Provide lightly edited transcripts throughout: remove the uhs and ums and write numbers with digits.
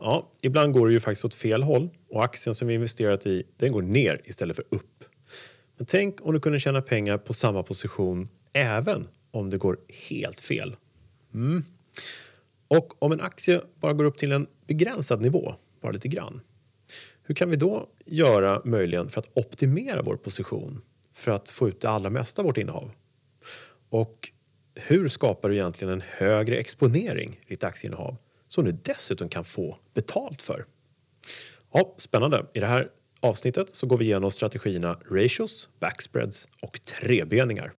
Ja, ibland går det ju faktiskt åt fel håll och aktien som vi investerat i, den går ner istället för upp. Men tänk om du kunde tjäna pengar på samma position även om det går helt fel. Mm. Och om en aktie bara går upp till en begränsad nivå, bara lite grann. Hur kan vi då göra möjligen för att optimera vår position för att få ut det allra mesta av vårt innehav? Och hur skapar du egentligen en högre exponering i ditt aktieinnehav som du dessutom kan få betalt för? Ja, spännande. I det här avsnittet så går vi igenom strategierna ratios, backspreads och trebeningar.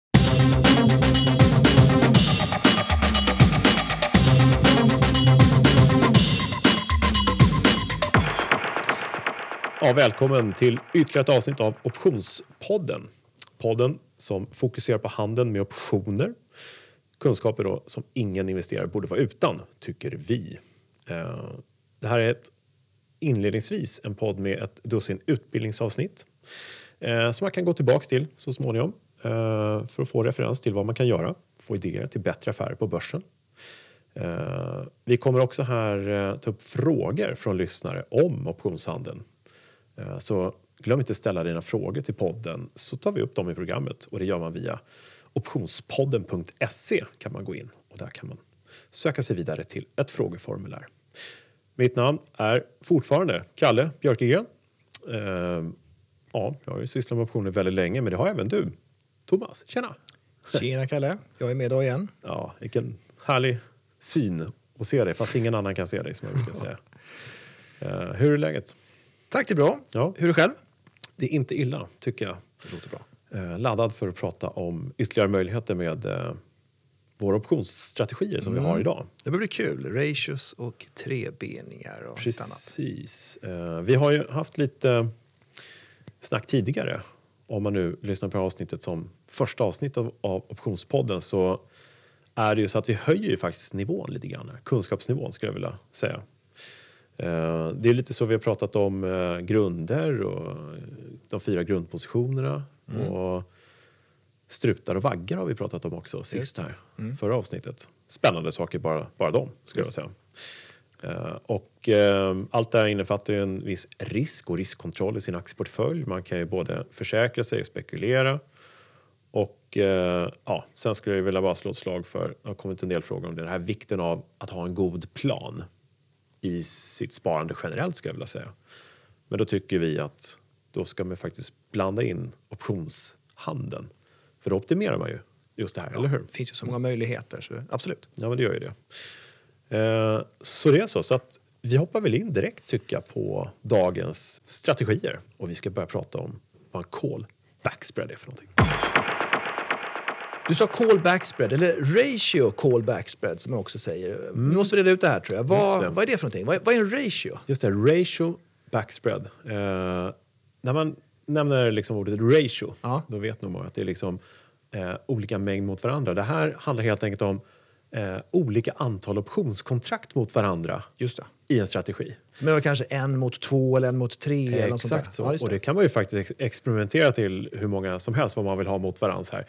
Ja, välkommen till ytterligare ett avsnitt av Optionspodden. Podden som fokuserar på handeln med optioner. Kunskaper då som ingen investerare borde vara utan, tycker vi. Det här är inledningsvis en podd med ett dussin utbildningsavsnitt. Som man kan gå tillbaka till så småningom. För att få referens till vad man kan göra. Få idéer till bättre affärer på börsen. Vi kommer också här ta upp frågor från lyssnare om optionshandeln. Så glöm inte ställa dina frågor till podden så tar vi upp dem i programmet. Och det gör man via optionspodden.se kan man gå in. Och där kan man söka sig vidare till ett frågeformulär. Mitt namn är fortfarande Kalle Björkegren. Ja, jag har ju sysslat med optioner väldigt länge men det har även du, Thomas. Tjena! Tjena Kalle, jag är med idag igen. Ja, vilken härlig syn att se dig fast ingen annan kan se dig som jag brukar säga. Hur är läget? Tack, det är bra. Ja. Hur är du själv? Det är inte illa, tycker jag. Det låter bra. Laddad för att prata om ytterligare möjligheter med våra optionsstrategier som vi har idag. Det blir kul. Ratios och trebeningar och annat. Precis. Vi har ju haft lite snack tidigare. Om man nu lyssnar på avsnittet som första avsnitt av Optionspodden så är det ju så att vi höjer ju faktiskt nivån lite grann. Kunskapsnivån skulle jag vilja säga. Det är lite så vi har pratat om grunder och de 4 grundpositionerna och strutar och vaggar har vi pratat om också sist här, förra avsnittet. Spännande saker, bara de skulle jag säga. Och allt det här innefattar ju en viss risk och riskkontroll i sin aktieportfölj. Man kan ju både försäkra sig och spekulera. Och ja, sen skulle jag vilja bara slå ett slag för, det har kommit en del frågor om den här vikten av att ha en god plan i sitt sparande generellt skulle jag vilja säga. Men då tycker vi att då ska man faktiskt blanda in optionshandeln. För då optimerar man ju just det här, ja, eller hur? Det finns ju så många möjligheter, så absolut. Ja, men det gör ju det. Så det är så att vi hoppar väl in direkt tycker jag på dagens strategier. Och vi ska börja prata om vad en call backspread är för någonting. Du sa call backspread, eller ratio call backspread som man också säger. Nu måste vi reda ut det här tror jag. Vad är det för någonting? Vad är en ratio? Just det, ratio backspread. När man nämner liksom ordet ratio, då vet nog många att det är liksom olika mängd mot varandra. Det här handlar helt enkelt om olika antal optionskontrakt mot varandra. Just det. I en strategi. Som är kanske 1 mot 2 eller 1 mot 3. Eller något exakt sånt där. Så. Ja, och det kan man ju faktiskt experimentera till hur många som helst vad man vill ha mot varandra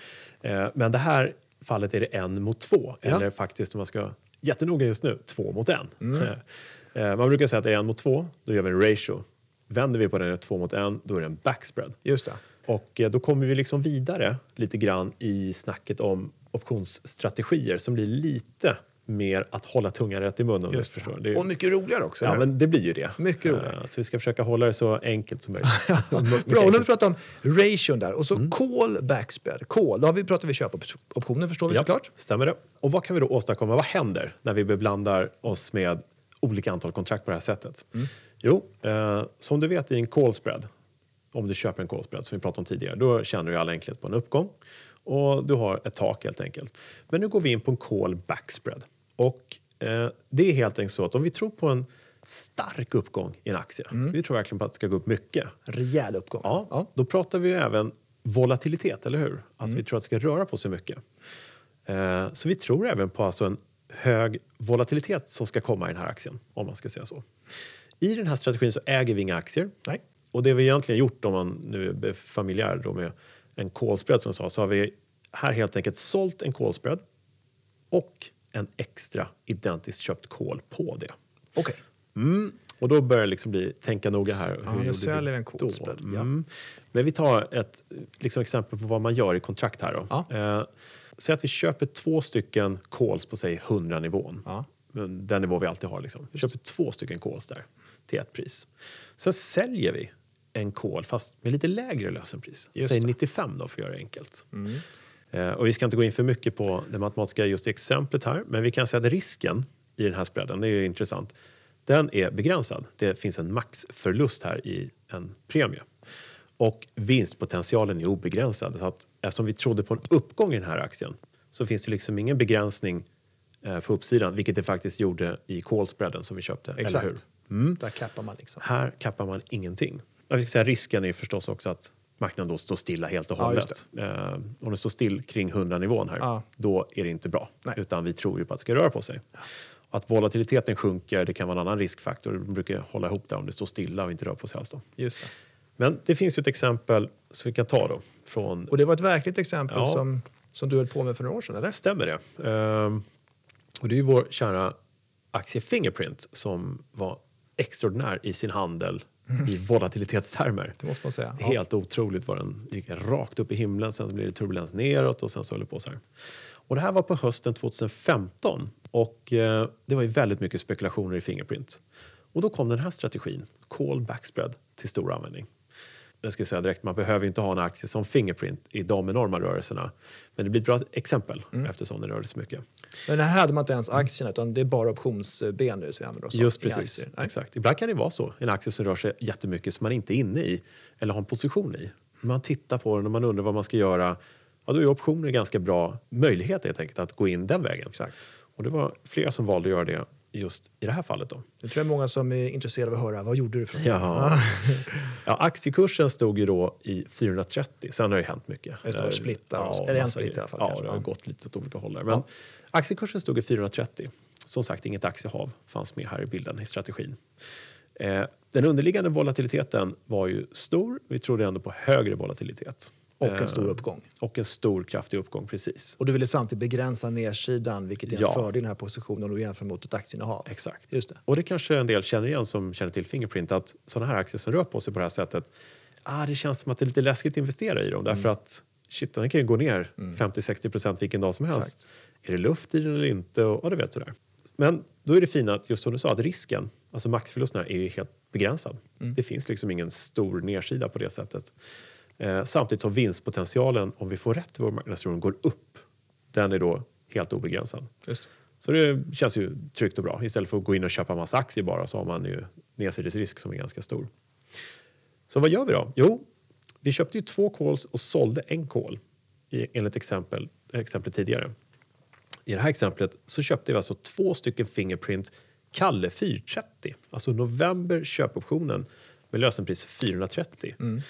här. Men det här fallet är det 1 mot 2. Ja. Eller faktiskt om man ska jättenoga just nu, 2 mot 1. Man brukar säga att det är 1 mot 2, då gör vi en ratio. Vänder vi på den 2 mot 1, då är det en backspread. Just det. Och då kommer vi liksom vidare lite grann i snacket om optionsstrategier som blir lite mer att hålla tungan rätt i munnen. Just det. Det är... Och mycket roligare också. Ja, men det blir ju det. Mycket roligare. Så vi ska försöka hålla det så enkelt som möjligt. Bra, och nu pratar om ration där. Och så call backspread. Call, då har vi pratat om köpoptioner förstår vi såklart. Stämmer det. Och vad kan vi då åstadkomma? Vad händer när vi beblandar oss med olika antal kontrakt på det här sättet? Jo, som du vet i en call spread, om du köper en call spread som vi pratade om tidigare, då känner du all enkelhet på en uppgång. Och du har ett tak helt enkelt. Men nu går vi in på en call backspread. Och det är helt enkelt så att om vi tror på en stark uppgång i en aktie. Vi tror verkligen på att det ska gå upp mycket. Rejäl uppgång. Ja. Då pratar vi ju även volatilitet, eller hur? Att vi tror att det ska röra på sig mycket. Så vi tror även på alltså en hög volatilitet som ska komma i den här aktien. Om man ska säga så. I den här strategin så äger vi inga aktier. Nej. Och det vi egentligen gjort om man nu är familjär då med en call spread som jag sa, så har vi här helt enkelt sålt en call spread och en extra identiskt köpt call på det. Okej. Mm. Och då börjar det liksom bli, tänka noga här. Hur gjorde säljer vi en cool spread. Mm. Ja. Men vi tar ett liksom, exempel på vad man gör i kontrakt här. Då. Ja. Säg att vi köper 2 stycken calls på säg 100-nivån. Ja. Den nivå vi alltid har. Liksom. Vi köper 2 stycken calls där till ett pris. Sen säljer vi en call fast med lite lägre lösenpris. Säg 95 då för att göra det enkelt. Mm. Och vi ska inte gå in för mycket på det matematiska just exemplet här. Men vi kan säga att risken i den här spreaden, det är ju intressant. Den är begränsad. Det finns en maxförlust här i en premie. Och vinstpotentialen är obegränsad. Så att eftersom vi trodde på en uppgång i den här aktien så finns det liksom ingen begränsning på uppsidan. Vilket det faktiskt gjorde i call-spreaden som vi köpte. Exakt. Eller hur? Mm. Där kappar man liksom. Här kappar man ingenting. Jag ska säga, risken är förstås också att marknaden då står stilla helt och hållet. Ja, om den står still kring 100-nivån här, då är det inte bra. Nej. Utan vi tror ju på att det ska röra på sig. Ja. Att volatiliteten sjunker, det kan vara en annan riskfaktor. De brukar hålla ihop där om det står stilla och inte rör på sig alls då. Just det. Men det finns ju ett exempel som vi kan ta då. Från... Och det var ett verkligt exempel som du höll på med för några år sedan, eller? Stämmer det. Och det är ju vår kära aktie Fingerprint som var extraordinär i sin handel i volatilitetstermer. Det måste man säga. Ja. Helt otroligt var den. Gick rakt upp i himlen, sen blev det turbulens neråt och sen så höll det på så här. Och det här var på hösten 2015 och det var ju väldigt mycket spekulationer i Fingerprint. Och då kom den här strategin, call backspread, till stor användning. Jag ska säga direkt, man behöver inte ha en aktie som Fingerprint i de enorma rörelserna. Men det blir ett bra exempel eftersom den rör sig mycket. Men det här hade man inte ens aktierna utan det är bara optionsben nu som vi använder oss av. Just precis, exakt. Ibland kan det vara så. En aktie som rör sig jättemycket som man inte är inne i eller har en position i. Man tittar på den och man undrar vad man ska göra. Ja, då är optioner ganska bra möjlighet helt enkelt att gå in den vägen. Exakt. Och det var flera som valde att göra det just i det här fallet då. Det tror jag många som är intresserade av att höra. Vad gjorde du från det? Ja, aktiekursen stod ju då i 430. Sen har det hänt mycket. Det var splittar. Ja, eller en splitt i alla fall. Ja, det har gått lite åt olika håll där. Men aktiekursen stod i 430. Som sagt, inget aktiehav fanns med här i bilden i strategin. Den underliggande volatiliteten var ju stor. Vi trodde ändå på högre volatilitet. Och en stor uppgång. Och en stor kraftig uppgång, precis. Och du ville samtidigt begränsa nedsidan, vilket är en fördel i den här positionen om du jämför mot ett aktieinnehav. Exakt. Just det. Och det kanske en del känner igen som känner till Fingerprint, att sådana här aktier som rör på sig på det här sättet, det känns som att det är lite läskigt att investera i dem. Därför att, den kan ju gå ner 50-60% vilken dag som helst. Exakt. Är det luft i den eller inte? Och, du vet sådär. Men då är det fina att, just som du sa, att risken, alltså maxförlusterna, är ju helt begränsad. Mm. Det finns liksom ingen stor nedsida på det sättet. Samtidigt som vinstpotentialen, om vi får rätt i vår marknadsrörelse, går upp. Den är då helt obegränsad. Just. Så det känns ju tryggt och bra. Istället för att gå in och köpa massa aktier bara så har man ju nedsidesrisk som är ganska stor. Så vad gör vi då? Jo, vi köpte ju 2 calls och sålde en call. Enligt exempel tidigare. I det här exemplet så köpte vi alltså 2 stycken Fingerprint Kalle 430. Alltså november köpoptionen med lösenpris 430. Mm.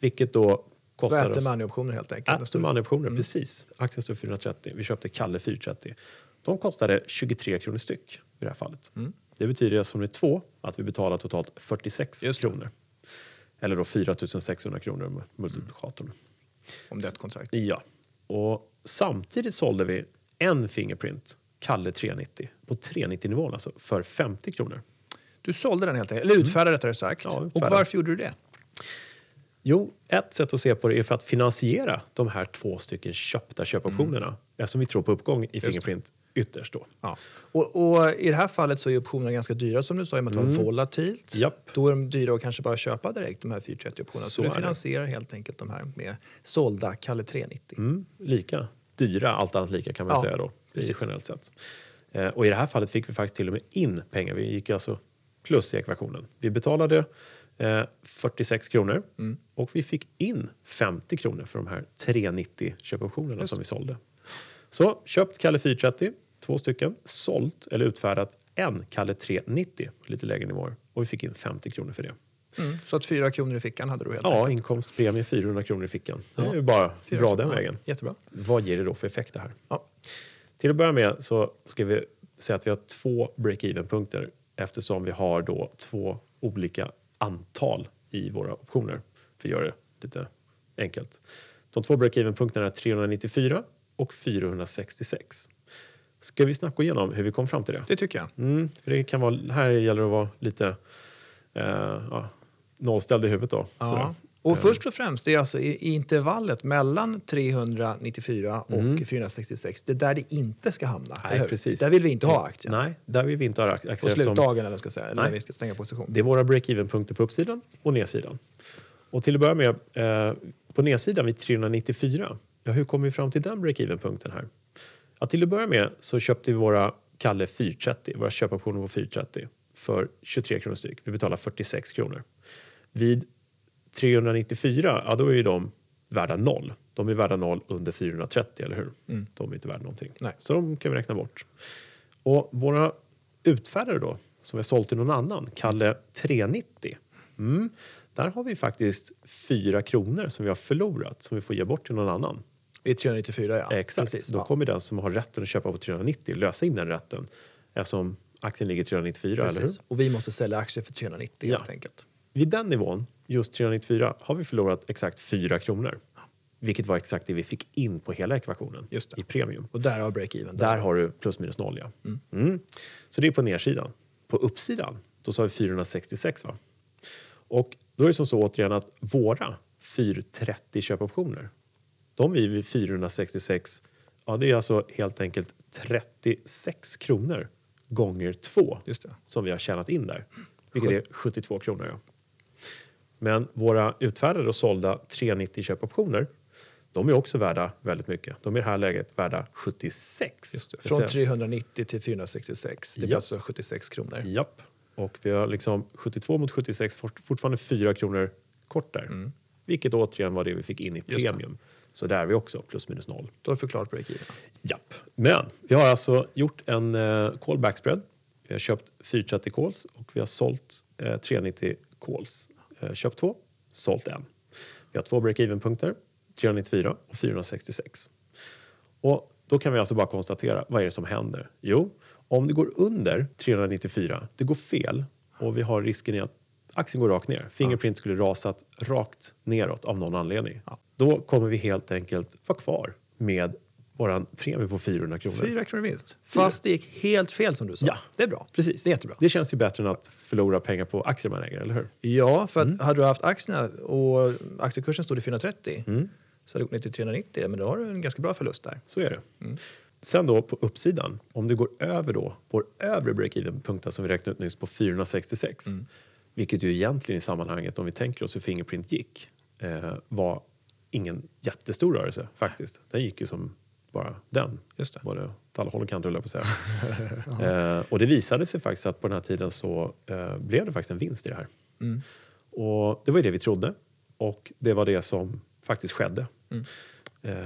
Vilket då kostar oss... At-the-money-optioner helt enkelt. At-the-money-optioner, precis. Aktien stod 430. Vi köpte Kalle 430. De kostade 23 kronor styck i det här fallet. Mm. Det betyder som det är 2 att vi betalar totalt 46 kronor. Eller då 4600 kronor med multiplikatorn. Om det är ett kontrakt. Ja. Och samtidigt sålde vi en Fingerprint, Kalle 390. På 390-nivån alltså, för 50 kronor. Du sålde den helt enkelt, eller utfärdade rättare sagt. Ja, och varför gjorde du det? Jo, ett sätt att se på det är för att finansiera de här 2 stycken köpta köpoptionerna. Eftersom vi tror på uppgång i Fingerprint ytterst då. Ja. Och i det här fallet så är optionerna ganska dyra som du sa, i och med att det var volatilt. Japp. Då är de dyra att kanske bara köpa direkt de här 430-optionerna. Så du finansierar helt enkelt de här med sålda Kalle 390. Mm. Lika dyra, allt annat lika kan man säga då. Precis. Generellt sett. Och i det här fallet fick vi faktiskt till och med in pengar. Vi gick alltså plus i ekvationen. Vi betalade 46 kronor och vi fick in 50 kronor för de här 390 köpoptionerna som vi sålde. Så köpt Kalle 430, 2 stycken, sålt eller utfärdat en Kalle 390 på lite lägre nivåer och vi fick in 50 kronor för det. Mm. Så att 4 kronor i fickan hade du helt enkelt. Inkomstpremie 400 kronor i fickan. Det är ju bara bra den vägen. Jättebra. Vad ger det då för effekt det här? Ja. Till att börja med så ska vi säga att vi har 2 break-even-punkter eftersom vi har då 2 olika antal i våra optioner för att göra det lite enkelt. De 2 break-even-punkterna är 394 och 466. Ska vi snacka igenom hur vi kom fram till det? Det tycker jag. Mm, för det kan vara, här gäller det att vara lite nollställd i huvudet då. Ja. Och först och främst, det är alltså i intervallet mellan 394 och 466. Det är där det inte ska hamna. Nej, precis. Där vill vi inte ha aktier. Nej, där vill vi inte ha aktier. På slutdagen eller ska säga. Nej. Eller vi ska stänga position. Det är våra break-even-punkter på uppsidan och nedsidan. Och till att börja med, på nedsidan vid 394. Ja, hur kommer vi fram till den break-even-punkten här? Ja, till att börja med så köpte vi våra Kalle 430, våra köpoptioner på 430 för 23 kronor styck. Vi betalar 46 kronor. Vid 394, ja då är ju de värda 0. De är värda 0 under 430, eller hur? Mm. De är inte värda någonting. Nej. Så de kan vi räkna bort. Och våra utfärdare då, som är sålt till någon annan, Kalle 390. Mm. Där har vi faktiskt 4 kronor som vi har förlorat, som vi får ge bort till någon annan. I 394, ja. Exakt. Precis, då kommer den som har rätten att köpa på 390 lösa in den rätten. Eftersom aktien ligger 394, precis, eller hur? Och vi måste sälja aktier för 390, helt enkelt. Vid den nivån, just 394, har vi förlorat exakt 4 kronor. Vilket var exakt det vi fick in på hela ekvationen i premium. Och där har break-even. Där har du plus minus noll, ja. Mm. Mm. Så det är på nedsidan. På uppsidan, då sa vi 466, va? Och då är det som så återigen att våra 430 köpoptioner, de är vid 466, ja det är alltså helt enkelt 36 kronor gånger 2 som vi har tjänat in där. Vilket är 72 kronor, ja. Men våra utfärdade och sålda 390 köpoptioner, de är också värda väldigt mycket. De är i det här läget värda 76. Just det. Från 390 till 466. Det blir alltså 76 kronor. Japp. Och vi har liksom 72 mot 76, fortfarande 4 kronor kort där. Mm. Vilket återigen var det vi fick in i premium. Så där är vi också plus minus noll. Då har du förklarat break-even. Japp. Men vi har alltså gjort en call backspread. Vi har köpt 430 calls och vi har sålt 390 calls. Köpt 2, sålt 1. Vi har 2 break-even-punkter, 394 och 466. Och då kan vi alltså bara konstatera, vad är det som händer? Jo, om det går under 394, det går fel och vi har risken i att aktien går rakt ner. Fingerprint skulle rasat rakt neråt av någon anledning. Ja. Då kommer vi helt enkelt vara kvar med våran premie på 400 kronor. 4 kronor vinst. Fast det gick helt fel som du sa. Ja. Det är bra. Precis. Det är jättebra. Det känns ju bättre än att förlora pengar på aktier man äger, eller hur? Ja, för att hade du haft aktierna och aktiekursen stod i 430 så hade du gått ner till 390, men då har du en ganska bra förlust där. Så är det. Mm. Sen då på uppsidan, om det går över då vår övre break-even-punkten som vi räknade ut nyss på 466, vilket ju egentligen i sammanhanget, om vi tänker oss hur Fingerprint gick, var ingen jättestor rörelse faktiskt. Den gick ju som bara den. Just det. Både åt alla håll och kanter, höll jag på att säga. Och det visade sig faktiskt att på den här tiden så blev det faktiskt en vinst i det här. Mm. Och det var ju det vi trodde. Och det var det som faktiskt skedde. Mm.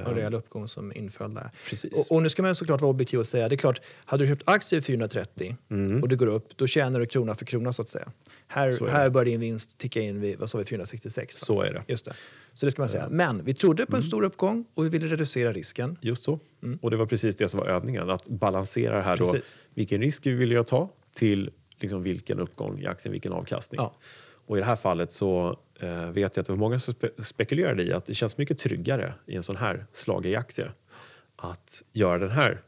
Och reell uppgång som inföll där. Precis. Och nu ska man såklart vara objektiv och säga, det är klart, hade du köpt aktier för 430 och det går upp, då tjänar du krona för krona så att säga. Här börjar din vinst ticka in vid, vad sa vi, 466. Så är det. Just det. Så det ska man säga. Men vi trodde på en stor uppgång och vi ville reducera risken. Just så. Mm. Och det var precis det som var övningen, att balansera här då. Precis. Vilken risk vi ville ta till liksom vilken uppgång i aktien, vilken avkastning. Ja. Och i det här fallet så vet jag att det var många som spekulerade i att det känns mycket tryggare i en sån här slag i aktie att göra den här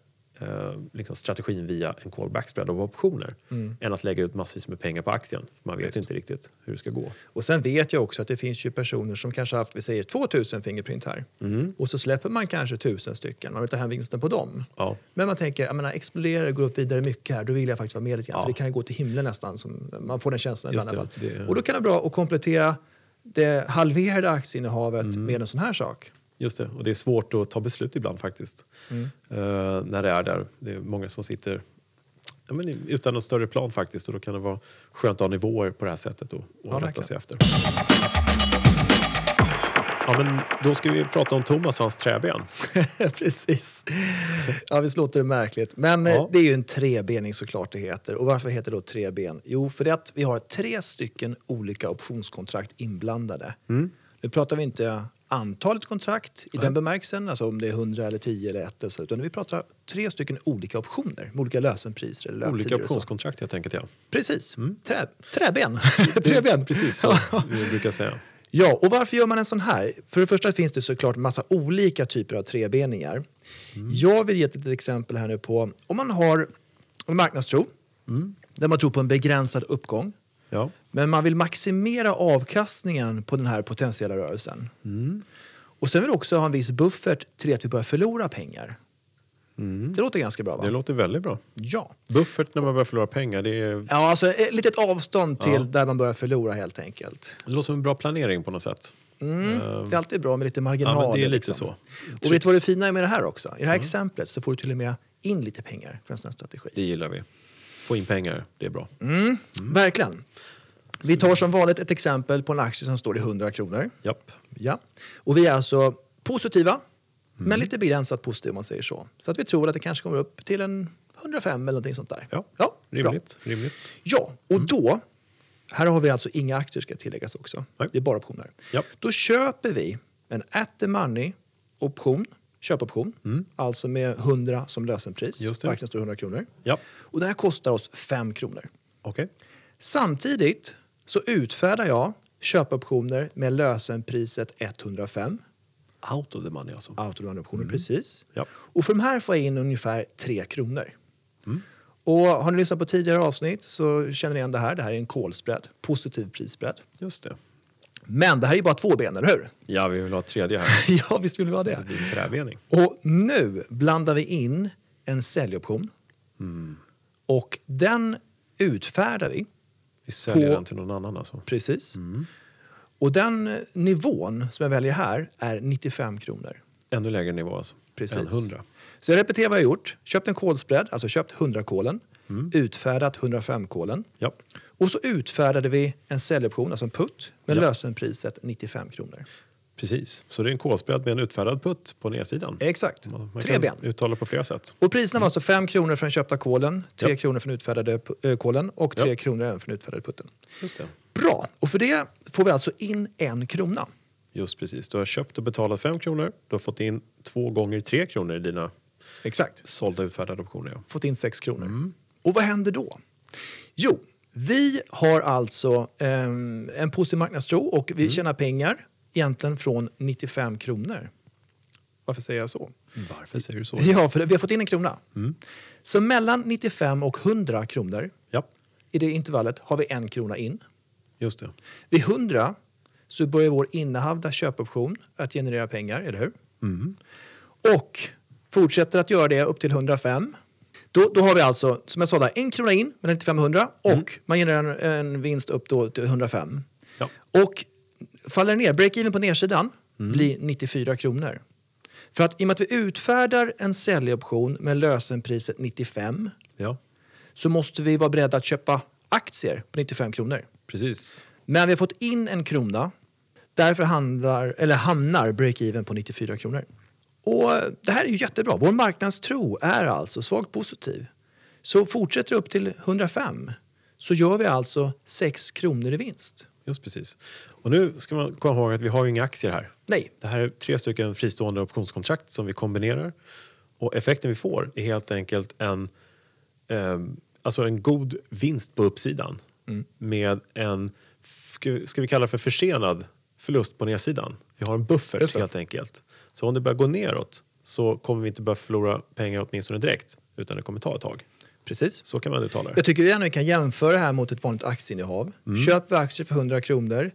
liksom strategin via en call backspread av optioner än att lägga ut massvis med pengar på aktien. Man vet inte riktigt hur det ska gå. Och sen vet jag också att det finns ju personer som kanske haft, vi säger 2000 Fingerprint här och så släpper man kanske 1000 stycken. Man vill ta hem vinsten på dem. Ja. Men man tänker, jag menar, exploderar och går upp vidare mycket här, då vill jag faktiskt vara med lite grann. För det kan ju gå till himlen nästan. Som, man får den känslan ibland i alla fall. Och då kan det vara bra att komplettera det halverade aktieinnehavet med en sån här sak. Just det, och det är svårt att ta beslut ibland faktiskt. När det är där. Det är många som sitter utan någon större plan faktiskt. Och då kan det vara skönt att ha nivåer på det här sättet och rätta sig efter. Ja, men då ska vi prata om Thomas och hans träben. Precis. Ja, visst låter det märkligt. Men det är ju en trebening såklart det heter. Och varför heter det då treben? Jo, för det är att vi har 3 stycken olika optionskontrakt inblandade. Nu pratar vi inte antalet kontrakt i den bemärkelsen, alltså om det är 100 eller 10 eller 1 eller så, utan vi pratar 3 stycken olika optioner, olika lösenpriser eller olika optionskontrakt helt enkelt, ja. Precis. Träben. Träben, precis som vi brukar säga. Ja, och varför gör man en sån här? För det första finns det såklart massa olika typer av trebeningar. Mm. Jag vill ge ett exempel här nu på om man har en marknadstro där man tror på en begränsad uppgång. Ja. Men man vill maximera avkastningen på den här potentiella rörelsen. Mm. Och sen vill också ha en viss buffert till att vi börjar förlora pengar. Mm. Det låter ganska bra, va? Det låter väldigt bra. Ja. Buffert när man börjar förlora pengar, det är... Ja, alltså ett litet avstånd till där man börjar förlora helt enkelt. Det låter som en bra planering på något sätt. Mm. Det är alltid bra med lite marginaler. Ja, men det är lite liksom. Så. Och vet du vad det fina är med det här också? I det här exemplet så får du till och med in lite pengar för en sån här strategi. Det gillar vi. Få in pengar, det är bra. Mm. Verkligen. Vi tar som vanligt ett exempel på en aktie som står i 100 kronor. Japp. Ja. Och vi är alltså positiva. Men lite begränsat positiv om man säger så. Så att vi tror att det kanske kommer upp till en 105 eller någonting sånt där. Ja, ja rimligt. Ja, och då, här har vi alltså inga aktier ska tilläggas också. Nej. Det är bara optioner. Ja. Då köper vi en at the money option, köpoption. Mm. Alltså med 100 som lösenpris. Just det. Aktien står 100 kronor. Ja. Och det här kostar oss 5 kronor. Okej. Okay. Samtidigt så utfärdar jag köpoptioner med lösenpriset 105. Out of the money alltså. Out of the money optioner, precis. Ja. Och för de här får jag in ungefär 3 kronor. Mm. Och har ni lyssnat på tidigare avsnitt så känner ni igen det här. Det här är en call-spread, positiv prisspread. Just det. Men det här är ju bara 2 ben, eller hur? Ja, vi vill ha 3 här. Ja, visst vill vi ha det. Det blir en träbening. Och nu blandar vi in en säljoption. Mm. Och den utfärdar vi. Vi säljer den till någon annan alltså. Precis. Mm. Och den nivån som jag väljer här är 95 kronor. Ännu lägre nivå alltså. Precis. Än 100. Så jag repeterar vad jag gjort. Köpt en kolspread, alltså köpt 100-kolen. Mm. Utfärdat 105-kolen. Ja. Och så utfärdade vi en säljoption, alltså en putt, med lösenpriset 95 kronor. Precis. Så det är en kolspread med en utfärdad putt på nedsidan. Exakt. Man 3 ben. Uttala på flera sätt. Och priserna var alltså 5 kronor för den köpta kolen, 3 kronor för den utfärdade kolen och 3 kronor även för den utfärdade putten. Just det. Bra, och för det får vi alltså in 1 krona. Just precis, du har köpt och betalat 5 kronor. Du har fått in 2 gånger 3 kronor i dina sålda utfärdade optioner. Ja. Fått in 6 kronor. Mm. Och vad händer då? Jo, vi har alltså en positiv marknadstro och vi tjänar pengar egentligen från 95 kronor. Varför säger jag så? Varför säger du så? Ja, för vi har fått in 1 krona. Mm. Så mellan 95 och 100 kronor i det intervallet har vi 1 krona in. Just det. Vid 100 så börjar vår innehavda köpoption att generera pengar, eller hur? Mm. Och fortsätter att göra det upp till 105. Då har vi alltså, som jag sa där, 1 krona in mellan 95 och 100 och man genererar en vinst upp då till 105. Ja. Och faller ner, break-even på nedsidan blir 94 kronor. För att i och med att vi utfärdar en säljoption med lösenpriset 95 så måste vi vara beredda att köpa aktier på 95 kronor. Precis. Men vi har fått in 1 krona. Därför hamnar break-even på 94 kronor. Och det här är ju jättebra. Vår marknadstro är alltså svagt positiv. Så fortsätter upp till 105 så gör vi alltså 6 kronor i vinst. Just precis. Och nu ska man komma ihåg att vi har ju inga aktier här. Nej. Det här är 3 stycken fristående optionskontrakt som vi kombinerar. Och effekten vi får är helt enkelt en god vinst på uppsidan. Mm. Med en, ska vi kalla för försenad förlust på nedsidan. Vi har en buffert helt enkelt. Så om det börjar gå neråt så kommer vi inte börja förlora pengar åtminstone direkt. Utan det kommer ta ett tag. Precis. Så kan man uttala det. Jag tycker vi kan jämföra det här mot ett vanligt aktieinnehav. Mm. Köp aktier för 100 kronor.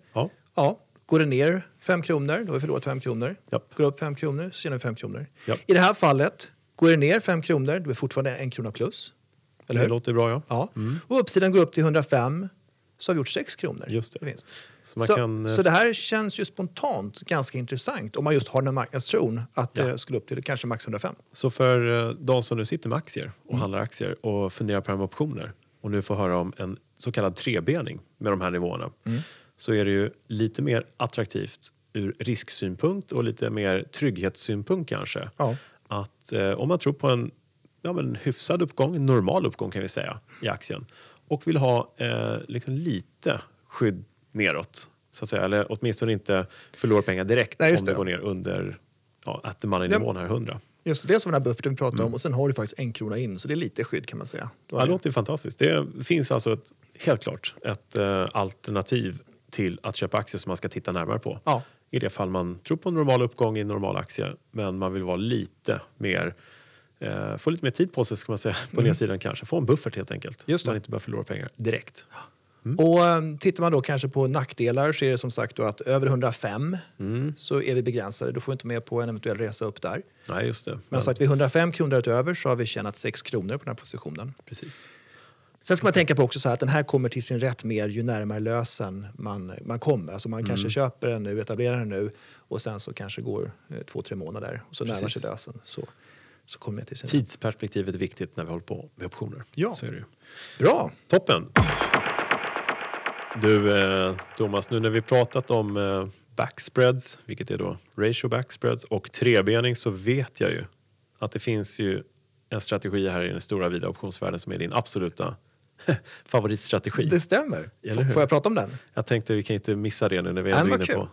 Ja. Går det ner 5 kronor, då har vi förlorat 5 kronor. Japp. Går det upp 5 kronor, så tjänar vi 5 kronor. Japp. I det här fallet, går det ner 5 kronor, då är fortfarande 1 krona plus. Eller det låter bra, ja. Mm. Och uppsidan går upp till 105 så har vi gjort 6 kronor. Just det. Vinst. Så det här känns ju spontant ganska intressant om man just har den marknadstron att det skulle upp till kanske max 105. Så för de som nu sitter med aktier och handlar aktier och funderar på optioner och nu får höra om en så kallad trebening med de här nivåerna så är det ju lite mer attraktivt ur risksynpunkt och lite mer trygghetssynpunkt kanske. Ja. Att om man tror på en hyfsad uppgång, en normal uppgång kan vi säga i aktien. Och vill ha lite skydd neråt så att säga. Eller åtminstone inte förlora pengar direkt. Nej, om det går ner under att man är i nivån här 100. Just det, som den här bufferten vi pratade om. Och sen har du faktiskt 1 krona in. Så det är lite skydd kan man säga. Det låter ju fantastiskt. Det finns alltså helt klart ett alternativ till att köpa aktier som man ska titta närmare på. Ja. i det fall man tror på en normal uppgång i en normal aktie, men man vill vara lite mer, få lite mer tid på sig, ska man säga, på nedsidan kanske. Få en buffert helt enkelt. Just så man inte bör förlora pengar direkt. Mm. Och tittar man då kanske på nackdelar så är det som sagt då att över 105 så är vi begränsade. Då får vi inte med på en eventuell resa upp där. Nej, just det. Men så att vid 105 kronor utöver så har vi tjänat 6 kronor på den här positionen. Precis. Sen ska man tänka på också så här att den här kommer till sin rätt mer ju närmare lösen man kommer. Alltså man kanske köper den nu, etablerar den nu och sen så kanske går 2-3 månader och så närmar sig lösen. Så kommer jag till sin rätt. Tidsperspektivet är viktigt när vi håller på med optioner. Ja. Så är det ju. Bra! Toppen! Du, Thomas, nu när vi pratat om backspreads, vilket är då ratio backspreads och trebening, så vet jag ju att det finns ju en strategi här i den stora vida optionsvärlden som är din absoluta favoritstrategi. Det stämmer. Får jag prata om den? Jag tänkte vi kan inte missa det nu när vi är inne på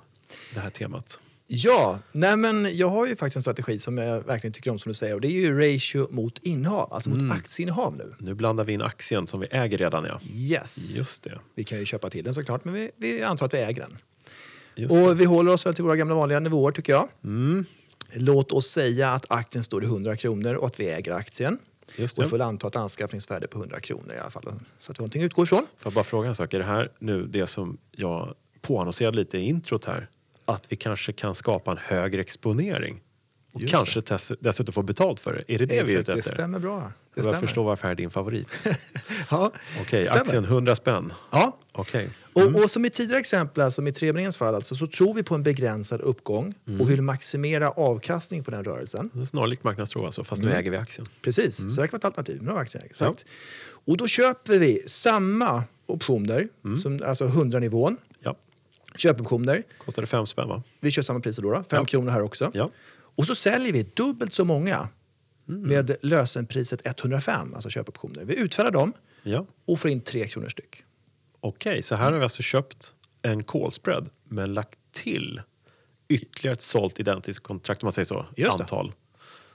det här temat. Ja, nej men jag har ju faktiskt en strategi som jag verkligen tycker om som du säger, och det är ju ratio mot innehav, alltså mot aktieinnehav nu. Nu blandar vi in aktien som vi äger redan, ja. Yes. Just det. Vi kan ju köpa till den såklart, men vi antar att vi äger den. Vi håller oss väl till våra gamla vanliga nivåer tycker jag. Mm. Låt oss säga att aktien står i 100 kronor och att vi äger aktien. Just det. Och får anta ett anskaffningsvärde på 100 kronor i alla fall. Så att vi har någonting att utgå ifrån. Får jag bara fråga en sak, är det här nu det som jag påannonserade lite i introt här? Att vi kanske kan skapa en högre exponering. Och just kanske dessutom få betalt för det. Är det vi är ute efter? Det stämmer bra. Jag förstår varför det är din favorit. Ja, okej, aktien 100 spänn. Ja. Okej. Och som i tidigare exempel, som i trebringens fall alltså, så tror vi på en begränsad uppgång och vill maximera avkastning på den rörelsen. Det är snarlikt marknadstro alltså, fast nu äger vi aktien. Precis, så det kan vara ett alternativ med aktien. Exakt. Ja. Och då köper vi samma optioner, som, alltså 100-nivån. Ja. Köpoptioner. Kostade 5 spänn va? Vi kör samma priser då. 5 kronor här också. Ja. Och så säljer vi dubbelt så många med lösenpriset 105, alltså köpoptioner. Vi utfärdar dem och får in 3 kronor styck. Okej, så här har vi alltså köpt en call spread men lagt till ytterligare ett sålt identiskt kontrakt, om man säger så, antal.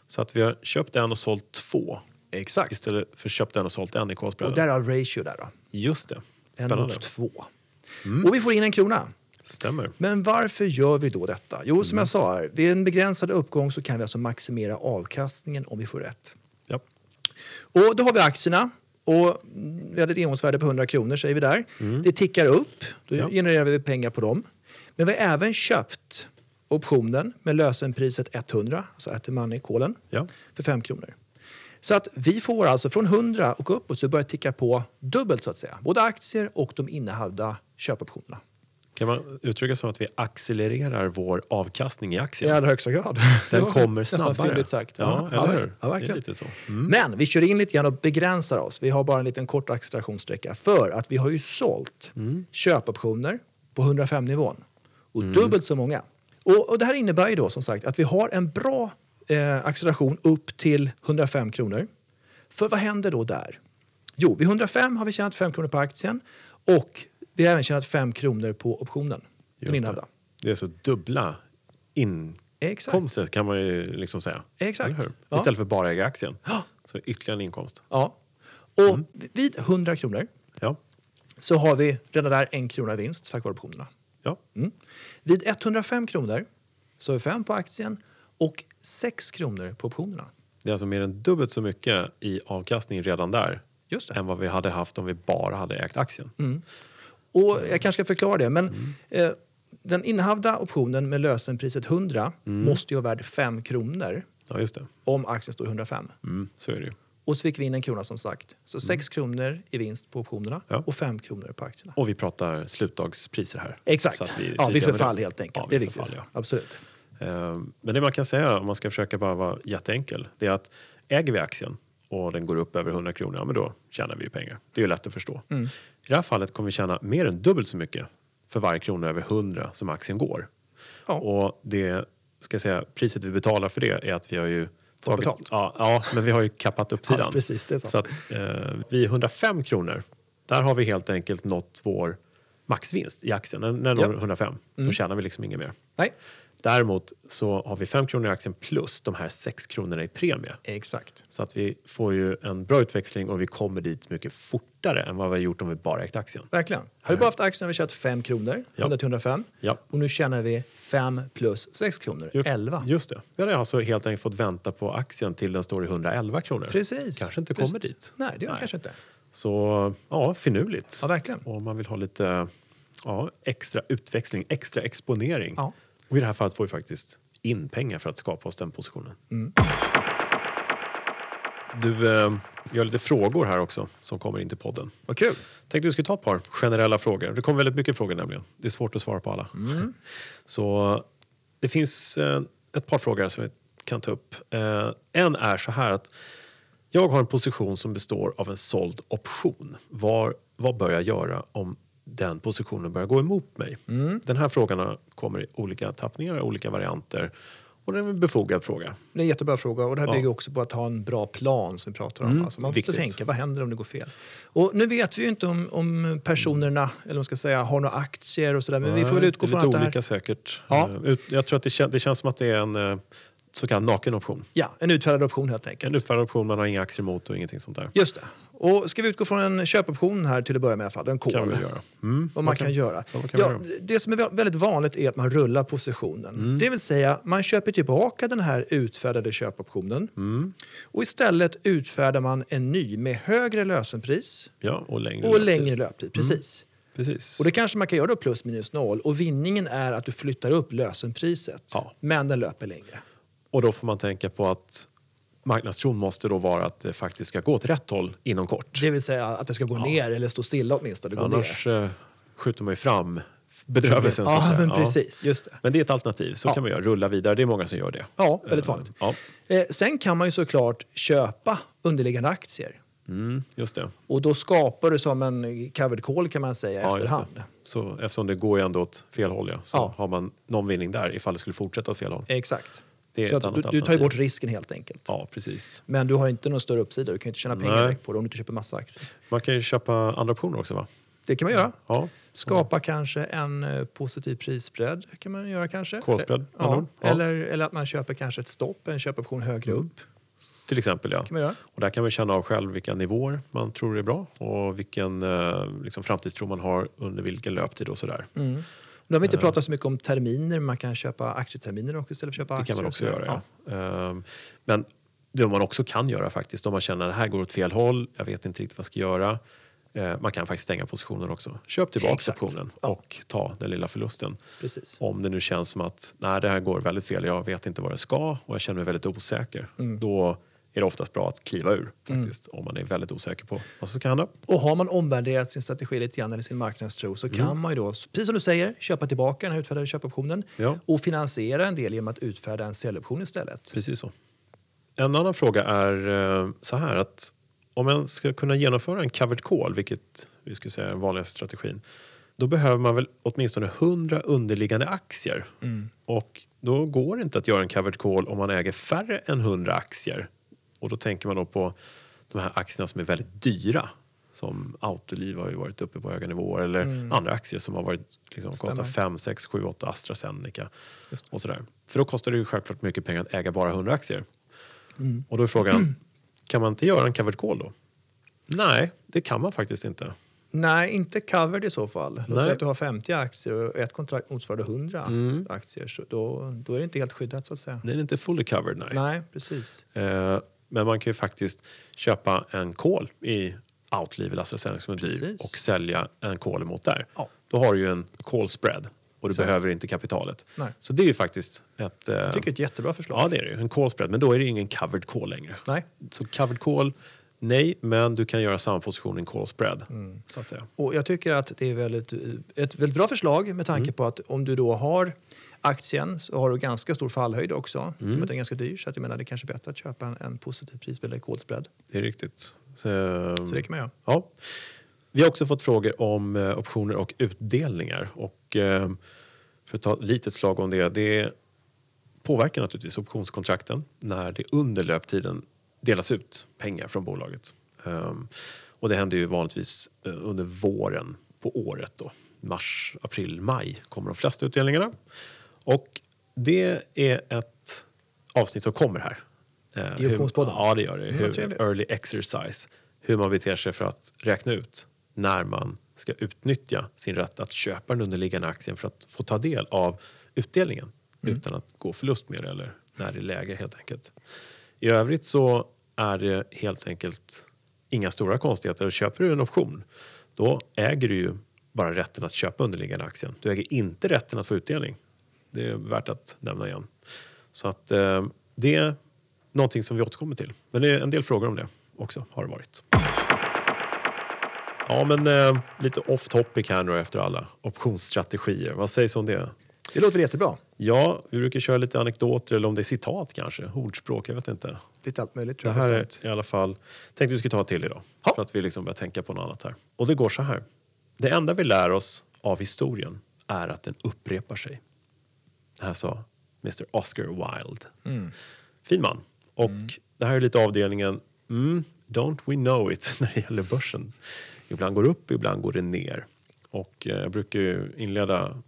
Så att vi har köpt en och sålt 2. Exakt. Istället för köpt en och sålt en i call spreaden. Och där har ratio där då. Just det. Spännande. 1 mot 2. Och vi får in 1 krona. Stämmer. Men varför gör vi då detta? Jo, som jag sa här, vid en begränsad uppgång så kan vi alltså maximera avkastningen om vi får rätt. Ja. Och då har vi aktierna och vi hade ett ingångsvärde på 100 kronor säger vi där. Det tickar upp, då genererar vi pengar på dem. Men vi har även köpt optionen med lösenpriset 100, alltså at the money-callen, för 5 kronor. Så att vi får alltså från 100 och uppåt så börjar ticka på dubbelt så att säga. Både aktier och de innehavda köpoptionerna. Kan man uttrycka som att vi accelererar vår avkastning i aktier? Ja, det högsta grad. Den kommer snabbare. Sagt. Ja, eller hur? Ja, verkligen. Lite så. Men vi kör in lite grann och begränsar oss. Vi har bara en liten kort accelerationssträcka för att vi har ju sålt köpoptioner på 105-nivån. Och dubbelt så många. Och det här innebär ju då som sagt att vi har en bra acceleration upp till 105 kronor. För vad händer då där? Jo, vid 105 har vi tjänat 5 kronor på aktien och vi har även tjänat 5 kronor på optionen. Det är så dubbla inkomster kan man ju liksom säga. Exakt. Istället för bara äga aktien. Så ytterligare en inkomst. Ja. Och vid 100 kronor så har vi redan där 1 krona vinst tack vare optionerna. Ja. Vid 105 kronor så är 5 på aktien och 6 kronor på optionerna. Det är alltså mer än dubbelt så mycket i avkastning redan där. Just det. Än vad vi hade haft om vi bara hade ägt aktien. Och jag kanske ska förklara det, men den innehavda optionen med lösenpriset 100 måste ju ha värd 5 kronor. Ja, just det. Om aktien står 105. Så är det ju. Och så fick vi in 1 krona som sagt. Så 6 kronor i vinst på optionerna och 5 kronor på aktierna. Och vi pratar slutdagspriser här. Exakt. Så att vi förfall helt enkelt. Ja, det är viktigt. Förfall, ja. Absolut. Men det man kan säga, om man ska försöka bara vara jätteenkel, det är att äger vi aktien och den går upp över 100 kronor, men då tjänar vi ju pengar. Det är ju lätt att förstå. I det här fallet kommer vi tjäna mer än dubbelt så mycket för varje krona över 100 som aktien går. Ja. Och det, ska jag säga, priset vi betalar för det är att vi har ju betalt. Ja, men vi har ju kappat uppsidan. Ja, precis, det är så att vid 105 kronor, där har vi helt enkelt nått vår maxvinst i aktien. När vi når 105, då tjänar vi liksom inget mer. Nej. Däremot så har vi 5 kronor i aktien plus de här 6 kronorna i premie. Exakt. Så att vi får ju en bra utväxling och vi kommer dit mycket fortare än vad vi har gjort om vi bara ägt aktien. Verkligen. Har vi bara haft aktien har vi köpt 5 kronor, 100-105. Ja. Och nu tjänar vi 5 plus 6 kronor, 11. Just det. Vi har alltså helt enkelt fått vänta på aktien till den står i 111 kronor. Precis. Kanske inte kommer dit. Nej, det gör kanske inte. Så, ja, finurligt. Ja, verkligen. Och om man vill ha lite extra utväxling, extra exponering. Ja. Och i det här fallet får vi faktiskt in pengar för att skapa oss den positionen. Mm. Du, jag har lite frågor här också som kommer in till podden. Vad kul! Tänkte vi skulle ta ett par generella frågor. Det kommer väldigt mycket frågor nämligen. Det är svårt att svara på alla. Mm. Så det finns ett par frågor som vi kan ta upp. En är så här att jag har en position som består av en såld option. Vad bör jag göra om den positionen börjar gå emot mig? Mm. Den här frågan kommer i olika tappningar, olika varianter. Och det är en befogad fråga. Det är en jättebra fråga. Och det här bygger också på att ha en bra plan som vi pratar om. Alltså man måste tänka, vad händer om det går fel? Och nu vet vi ju inte om personerna, eller man ska säga, har några aktier och sådär. Men vi får väl utgå från att det är lite olika säkert. Ja. Jag tror att det känns som att det är en så kallad naken option. Ja, en utfärdad option helt enkelt. En utfärdad option, man har inga aktier mot och ingenting sånt där. Just det. Och ska vi utgå från en köpoption här till att börja med i alla fall, en call. Kan vi göra. Vad man kan göra. Ja, det som är väldigt vanligt är att man rullar positionen. Det vill säga, man köper tillbaka den här utfärdade köpoptionen. Och istället utfärdar man en ny med högre lösenpris. Ja, och längre löptid. Precis. Precis. Och det kanske man kan göra då plus minus noll. Och vinningen är att du flyttar upp lösenpriset. Ja. Men den löper längre. Och då får man tänka på att marknadstron måste då vara att det faktiskt ska gå åt rätt håll inom kort. Det vill säga att det ska gå ner eller stå stilla åtminstone. Det annars går ner. Skjuter man ju fram bedrövelsen. Ja, så men precis. Just det. Men det är ett alternativ. Så kan man göra. Rulla vidare. Det är många som gör det. Ja, väldigt vanligt. Sen kan man ju såklart köpa underliggande aktier. Mm, just det. Och då skapar du som en covered call kan man säga efterhand. Så eftersom det går ju ändå åt fel håll så har man någon vinning där ifall det skulle fortsätta åt fel håll. Exakt. Så du tar ju bort risken helt enkelt. Ja, precis. Men du har inte någon större uppsida. Du kan ju inte tjäna pengar direkt på det om du inte köper massa aktier. Man kan ju köpa andra optioner också, va? Det kan man göra. Ja. Skapa kanske en positiv prisspread kan man göra kanske. Callspread. Ja. Eller att man köper kanske ett stopp, en köpoption högre upp. Till exempel, ja. Kan man göra. Och där kan man känna av själv vilka nivåer man tror är bra. Och vilken framtidstro man har under vilken löptid och sådär. Mm. Nu har vi inte pratat så mycket om terminer. Man kan köpa aktieterminer också istället för att köpa aktier. Det kan man också göra, Men det man också kan göra faktiskt, om man känner att det här går åt fel håll, jag vet inte riktigt vad jag ska göra. Man kan faktiskt stänga positionen också. Köp tillbaka optionen och ta den lilla förlusten. Precis. Om det nu känns som att det här går väldigt fel, jag vet inte vad det ska och jag känner mig väldigt osäker. Då är det oftast bra att kliva ur faktiskt, om man är väldigt osäker på vad som ska hända. Och har man omvärderat sin strategi lite grann eller sin marknadstro så kan man ju då, precis som du säger, köpa tillbaka den här utfärdade köpoptionen och finansiera en del genom att utfärda en säljoption istället. Precis så. En annan fråga är så här att om man ska kunna genomföra en covered call, vilket vi skulle säga är den vanligaste strategin, då behöver man väl åtminstone 100 underliggande aktier. Och då går det inte att göra en covered call om man äger färre än 100 aktier. Och då tänker man då på de här aktierna som är väldigt dyra. Som Autoliv har ju varit uppe på höga nivåer. Eller andra aktier som har varit kostar 5, 6, 7, 8 AstraZeneca. Och sådär. För då kostar det ju självklart mycket pengar att äga bara 100 aktier. Och då är frågan, kan man inte göra en covered call då? Nej, det kan man faktiskt inte. Nej, inte covered i så fall. Låt säga att du har 50 aktier och ett kontrakt motsvarande 100 aktier. Så då är det inte helt skyddat så att säga. Det är inte fully covered, nej. Nej, precis. Men man kan ju faktiskt köpa en call i Outlive eller AstraZeneca och sälja en call emot där. Ja. Då har du ju en call spread och du behöver inte kapitalet. Nej. Så det är ju faktiskt ett... Jag tycker det är ett jättebra förslag. Ja, det är det. En call spread, men då är det ju ingen covered call längre. Nej. Så covered call... Nej, men du kan göra samma position i en call spread, så att säga. Och jag tycker att det är ett väldigt bra förslag med tanke på att om du då har aktien så har du ganska stor fallhöjd också. Men det är ganska dyr, så att jag menar det är kanske bättre att köpa en positiv prisbild eller call spread. Det är riktigt. Så det kan man göra. Ja. Vi har också fått frågor om optioner och utdelningar. Och för att ta ett litet slag om det, det påverkar naturligtvis optionskontrakten när det under löptiden delas ut pengar från bolaget. Och det händer ju vanligtvis under våren på året då. Mars, april, maj kommer de flesta utdelningarna. Och det är ett avsnitt som kommer här. I Optionspodden? Ja, det gör det. Early exercise. Hur man beter sig för att räkna ut när man ska utnyttja sin rätt att köpa den underliggande aktien för att få ta del av utdelningen. Mm. Utan att gå förlust med det, eller när det är läge helt enkelt. I övrigt så är det helt enkelt inga stora konstigheter. Köper du en option, då äger du ju bara rätten att köpa underliggande aktien. Du äger inte rätten att få utdelning. Det är värt att nämna igen. Så att det är någonting som vi återkommer till. Men det är en del frågor om det också har det varit. Ja, men lite off topic här nu efter alla optionsstrategier. Vad sägs om det? Det låter jättebra. Ja, vi brukar köra lite anekdoter eller om det är citat kanske. Ordspråk, jag vet inte. Lite allt möjligt. Tror jag det här är, i alla fall. Tänkte vi skulle ta till idag. Ha. För att vi liksom börjar tänka på något annat här. Och det går så här. Det enda vi lär oss av historien är att den upprepar sig. Det här sa Mr. Oscar Wilde. Mm. Fin man. Och det här är lite avdelningen don't we know it när det gäller börsen. Ibland går det upp, ibland går det ner. Och jag brukar ju inleda,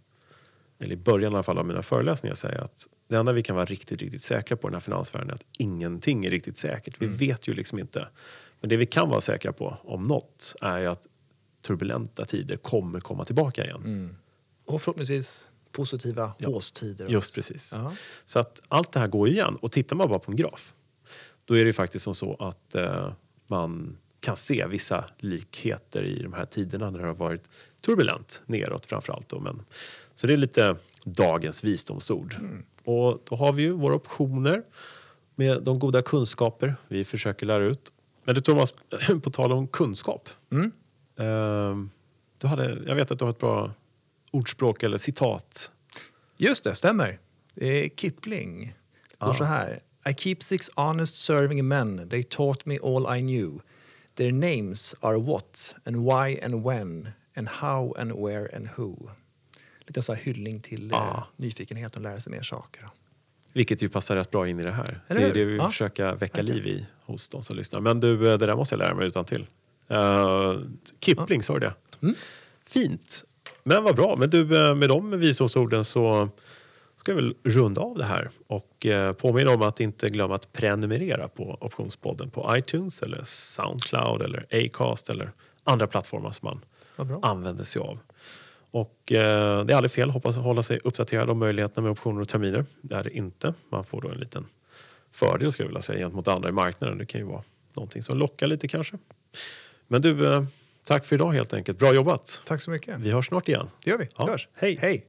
eller i början i alla fall av mina föreläsningar, säga att det enda vi kan vara riktigt säkra på i den här finansvärlden är att ingenting är riktigt säkert. Vi vet ju liksom inte. Men det vi kan vara säkra på om något är ju att turbulenta tider kommer komma tillbaka igen. Mm. Och förhoppningsvis positiva årstider. Just precis. Uh-huh. Så att allt det här går igen. Och tittar man bara på en graf, då är det ju faktiskt som så att man kan se vissa likheter i de här tiderna när det har varit turbulent neråt framförallt. Så det är lite dagens visdomsord. Mm. Och då har vi ju våra optioner med de goda kunskaper vi försöker lära ut. Men du Thomas, på tal om kunskap. Mm. Jag vet att du har ett bra ordspråk eller citat. Just det, stämmer. Det är Kipling. Det går så här. I keep six honest serving men. They taught me all I knew. Their names are what and why and when and how and where and who. Lite så här hyllning till nyfikenhet och lära sig mer saker. Då. Vilket ju passar rätt bra in i det här. Det är det vi försöker väcka liv i hos de som lyssnar. Men du, det där måste jag lära mig utan till. Kipling sa det. Mm. Fint. Men vad bra. Men du, med de visdomsorden så ska vi väl runda av det här. Och påminna om att inte glömma att prenumerera på Optionspodden på iTunes eller Soundcloud eller Acast eller andra plattformar som man använder sig av. Och det är aldrig fel. Hoppas hålla sig uppdaterad om möjligheterna med optioner och terminer. Det är det inte. Man får då en liten fördel, skulle jag vilja säga, gentemot andra i marknaden. Det kan ju vara någonting som lockar lite kanske. Men du, tack för idag helt enkelt. Bra jobbat. Tack så mycket. Vi hörs snart igen. Det gör vi. Ja. Hej. Hej.